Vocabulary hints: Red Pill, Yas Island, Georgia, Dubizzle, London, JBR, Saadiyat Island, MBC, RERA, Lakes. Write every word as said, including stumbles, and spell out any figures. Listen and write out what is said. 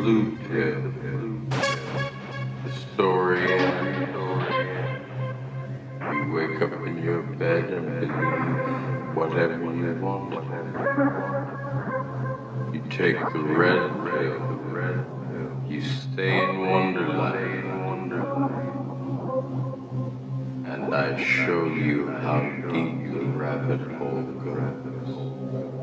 Blue Pill, the story and story. You wake up in your bed and believe whatever you want. You take the red pill, you stay in Wonderland, and I show you how deep the rabbit hole goes.